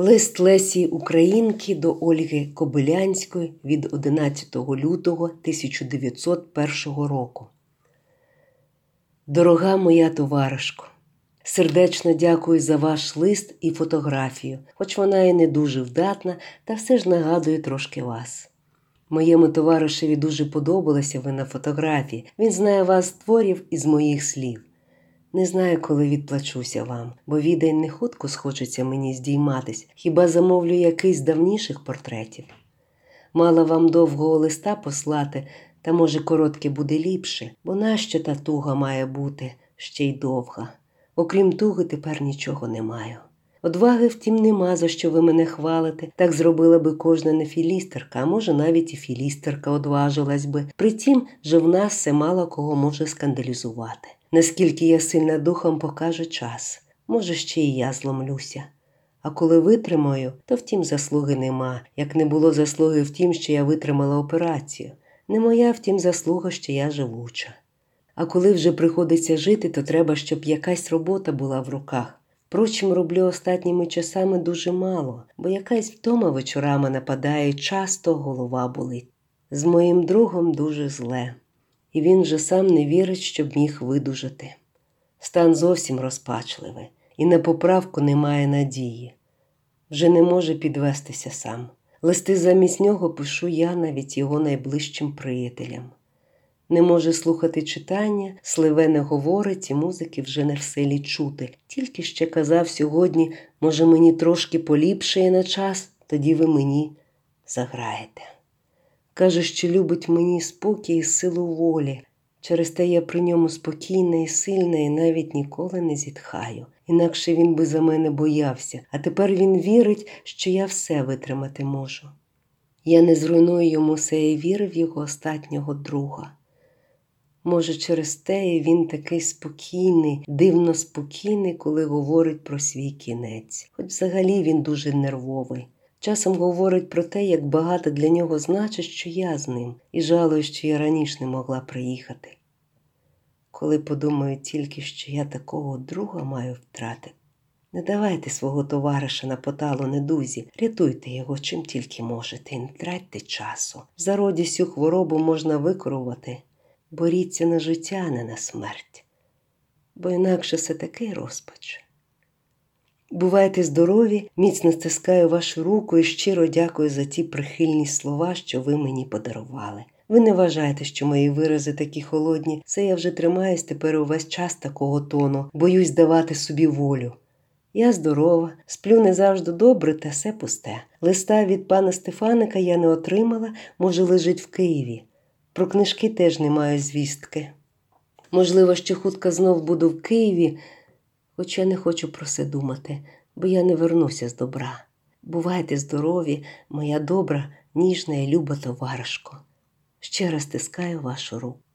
Лист Лесі Українки до Ольги Кобилянської від 11 лютого 1901 року. Дорога моя товаришко, сердечно дякую за ваш лист і фотографію, хоч вона і не дуже вдатна, та все ж нагадує трошки вас. Моєму товаришеві дуже подобалося ви на фотографії, він знає вас з творів і з моїх слів. Не знаю, коли відплачуся вам, бо відень не хутко схочеться мені здійматись, хіба замовлю якийсь давніших портретів. Мала вам довгого листа послати, та може коротке буде ліпше, бо нащо та туга має бути, ще й довга. Окрім туги тепер нічого не маю. Одваги втім нема, за що ви мене хвалите, так зробила би кожна нефілістерка, а може навіть і філістерка одважилась би. Притім же в нас все мало кого може скандалізувати. Наскільки я сильна духом, покаже час. Може, ще і я зломлюся. А коли витримаю, то втім заслуги нема, як не було заслуги в тім, що я витримала операцію. Не моя втім заслуга, що я живуча. А коли вже приходиться жити, то треба, щоб якась робота була в руках. Впрочем, роблю останніми часами дуже мало, бо якась втома вечорами нападає, часто голова болить. З моїм другом дуже зле. І він же сам не вірить, щоб міг видужати. Стан зовсім розпачливий, і на поправку немає надії. Вже не може підвестися сам. Листи замість нього пишу я навіть його найближчим приятелям. Не може слухати читання, сливе не говорить і музики вже не в силі чути. Тільки ще казав сьогодні, може мені трошки поліпшає на час, тоді ви мені заграєте. Каже, що любить мені спокій і силу волі. Через те я при ньому спокійна і сильна, і навіть ніколи не зітхаю. Інакше він би за мене боявся, а тепер він вірить, що я все витримати можу. Я не зруйную йому сеї віри в його останнього друга. Може, через те і він такий спокійний, дивно спокійний, коли говорить про свій кінець. Хоч взагалі він дуже нервовий. Часом говорить про те, як багато для нього значить, що я з ним, і жалую, що я раніше не могла приїхати. Коли подумаю тільки, що я такого друга маю втратити. Не давайте свого товариша на поталу недузі, рятуйте його чим тільки можете і не тратьте часу. Зароді сю хворобу можна викорувати. Боріться на життя, а не на смерть. Бо інакше все такий розпач. Бувайте здорові, міцно стискаю вашу руку і щиро дякую за ті прихильні слова, що ви мені подарували. Ви не вважаєте, що мої вирази такі холодні, це я вже тримаюсь тепер увесь час такого тону, боюсь давати собі волю. Я здорова, сплю не завжди добре та все пусте. Листа від пана Стефаника я не отримала, може лежить в Києві. Про книжки теж не маю звістки. Можливо, що хутко знов буду в Києві, хоч я не хочу про це думати, бо я не вернуся з добра. Бувайте здорові, моя добра, ніжна і люба товаришко. Ще раз тискаю вашу руку.